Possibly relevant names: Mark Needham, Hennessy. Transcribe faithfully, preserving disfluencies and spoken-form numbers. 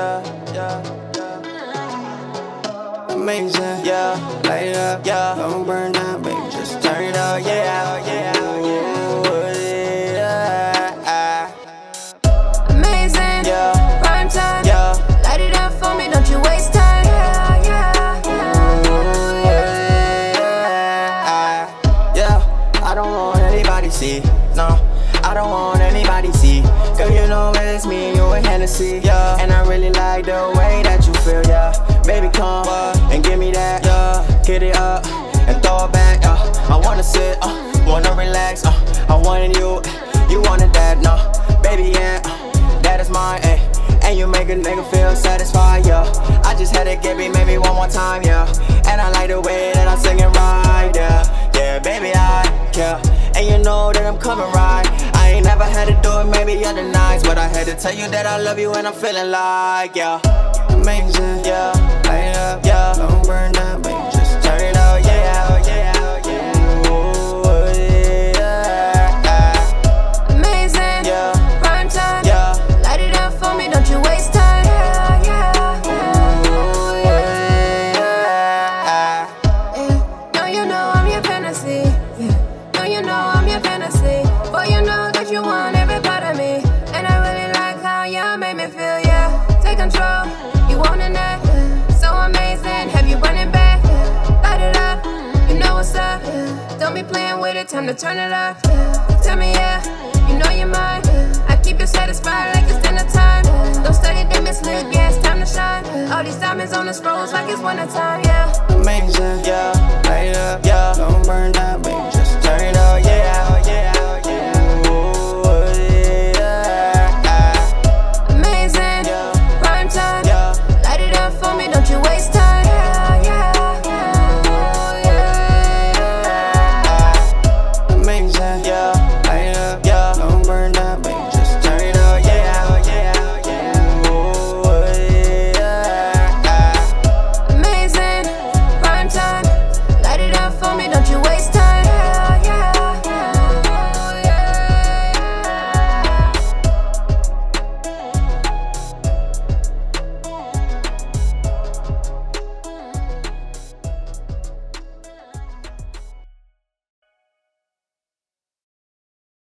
yeah, yeah, yeah. Amazing, yeah, light it up, yeah. Don't burn down, baby, just turn it up, yeah, yeah, yeah. Put it up. Amazing, yeah, prime time, yeah. Light it up for me, don't you waste time, yeah, yeah, yeah. Ooh, yeah, yeah. I don't want anybody to see, no. I don't want anybody to see. Girl, you know it's me and you and Hennessy, yeah. And I really like the way that you feel, yeah. Baby, come uh, and give me that, yeah. Get it up and throw it back, yeah. I wanna sit, uh, wanna relax, uh, I wanted you, you wanted that, no. Baby, yeah, uh, that is mine, eh. And you make a nigga feel satisfied, yeah. I just had to give it maybe one more time, yeah. And I like the way that I'm singing right, yeah. Yeah, baby, I care. And you know that I'm coming right. I ain't never had to do it, maybe other nights, but I had to tell you that I love you and I'm feeling like, yeah. Amazing, yeah, light it up, yeah. Don't burn down, baby, just turn it out, yeah, yeah, yeah. Ooh, yeah. Amazing, yeah, prime time, yeah. Light it up for me, don't you waste time, yeah, yeah, yeah. Ooh, yeah, yeah. Now you know I'm your fantasy, yeah. Now you know I'm your fantasy. Boy, you know that you want every part of me, and I really like how you made me feel, yeah. Take control, you wantin' that, yeah. So amazing, have you running back, yeah. Light it up, you know what's up, yeah. Don't be playing with it, time to turn it up, yeah. Tell me, yeah, you know you're mine, yeah. I keep you satisfied like it's dinner time, yeah. Don't study them, it's lit, yeah, it's time to shine, yeah. All these diamonds on the scrolls like it's winter time, yeah. Amazing, yeah, light it up, yeah. Don't burn down, baby, just turn it up.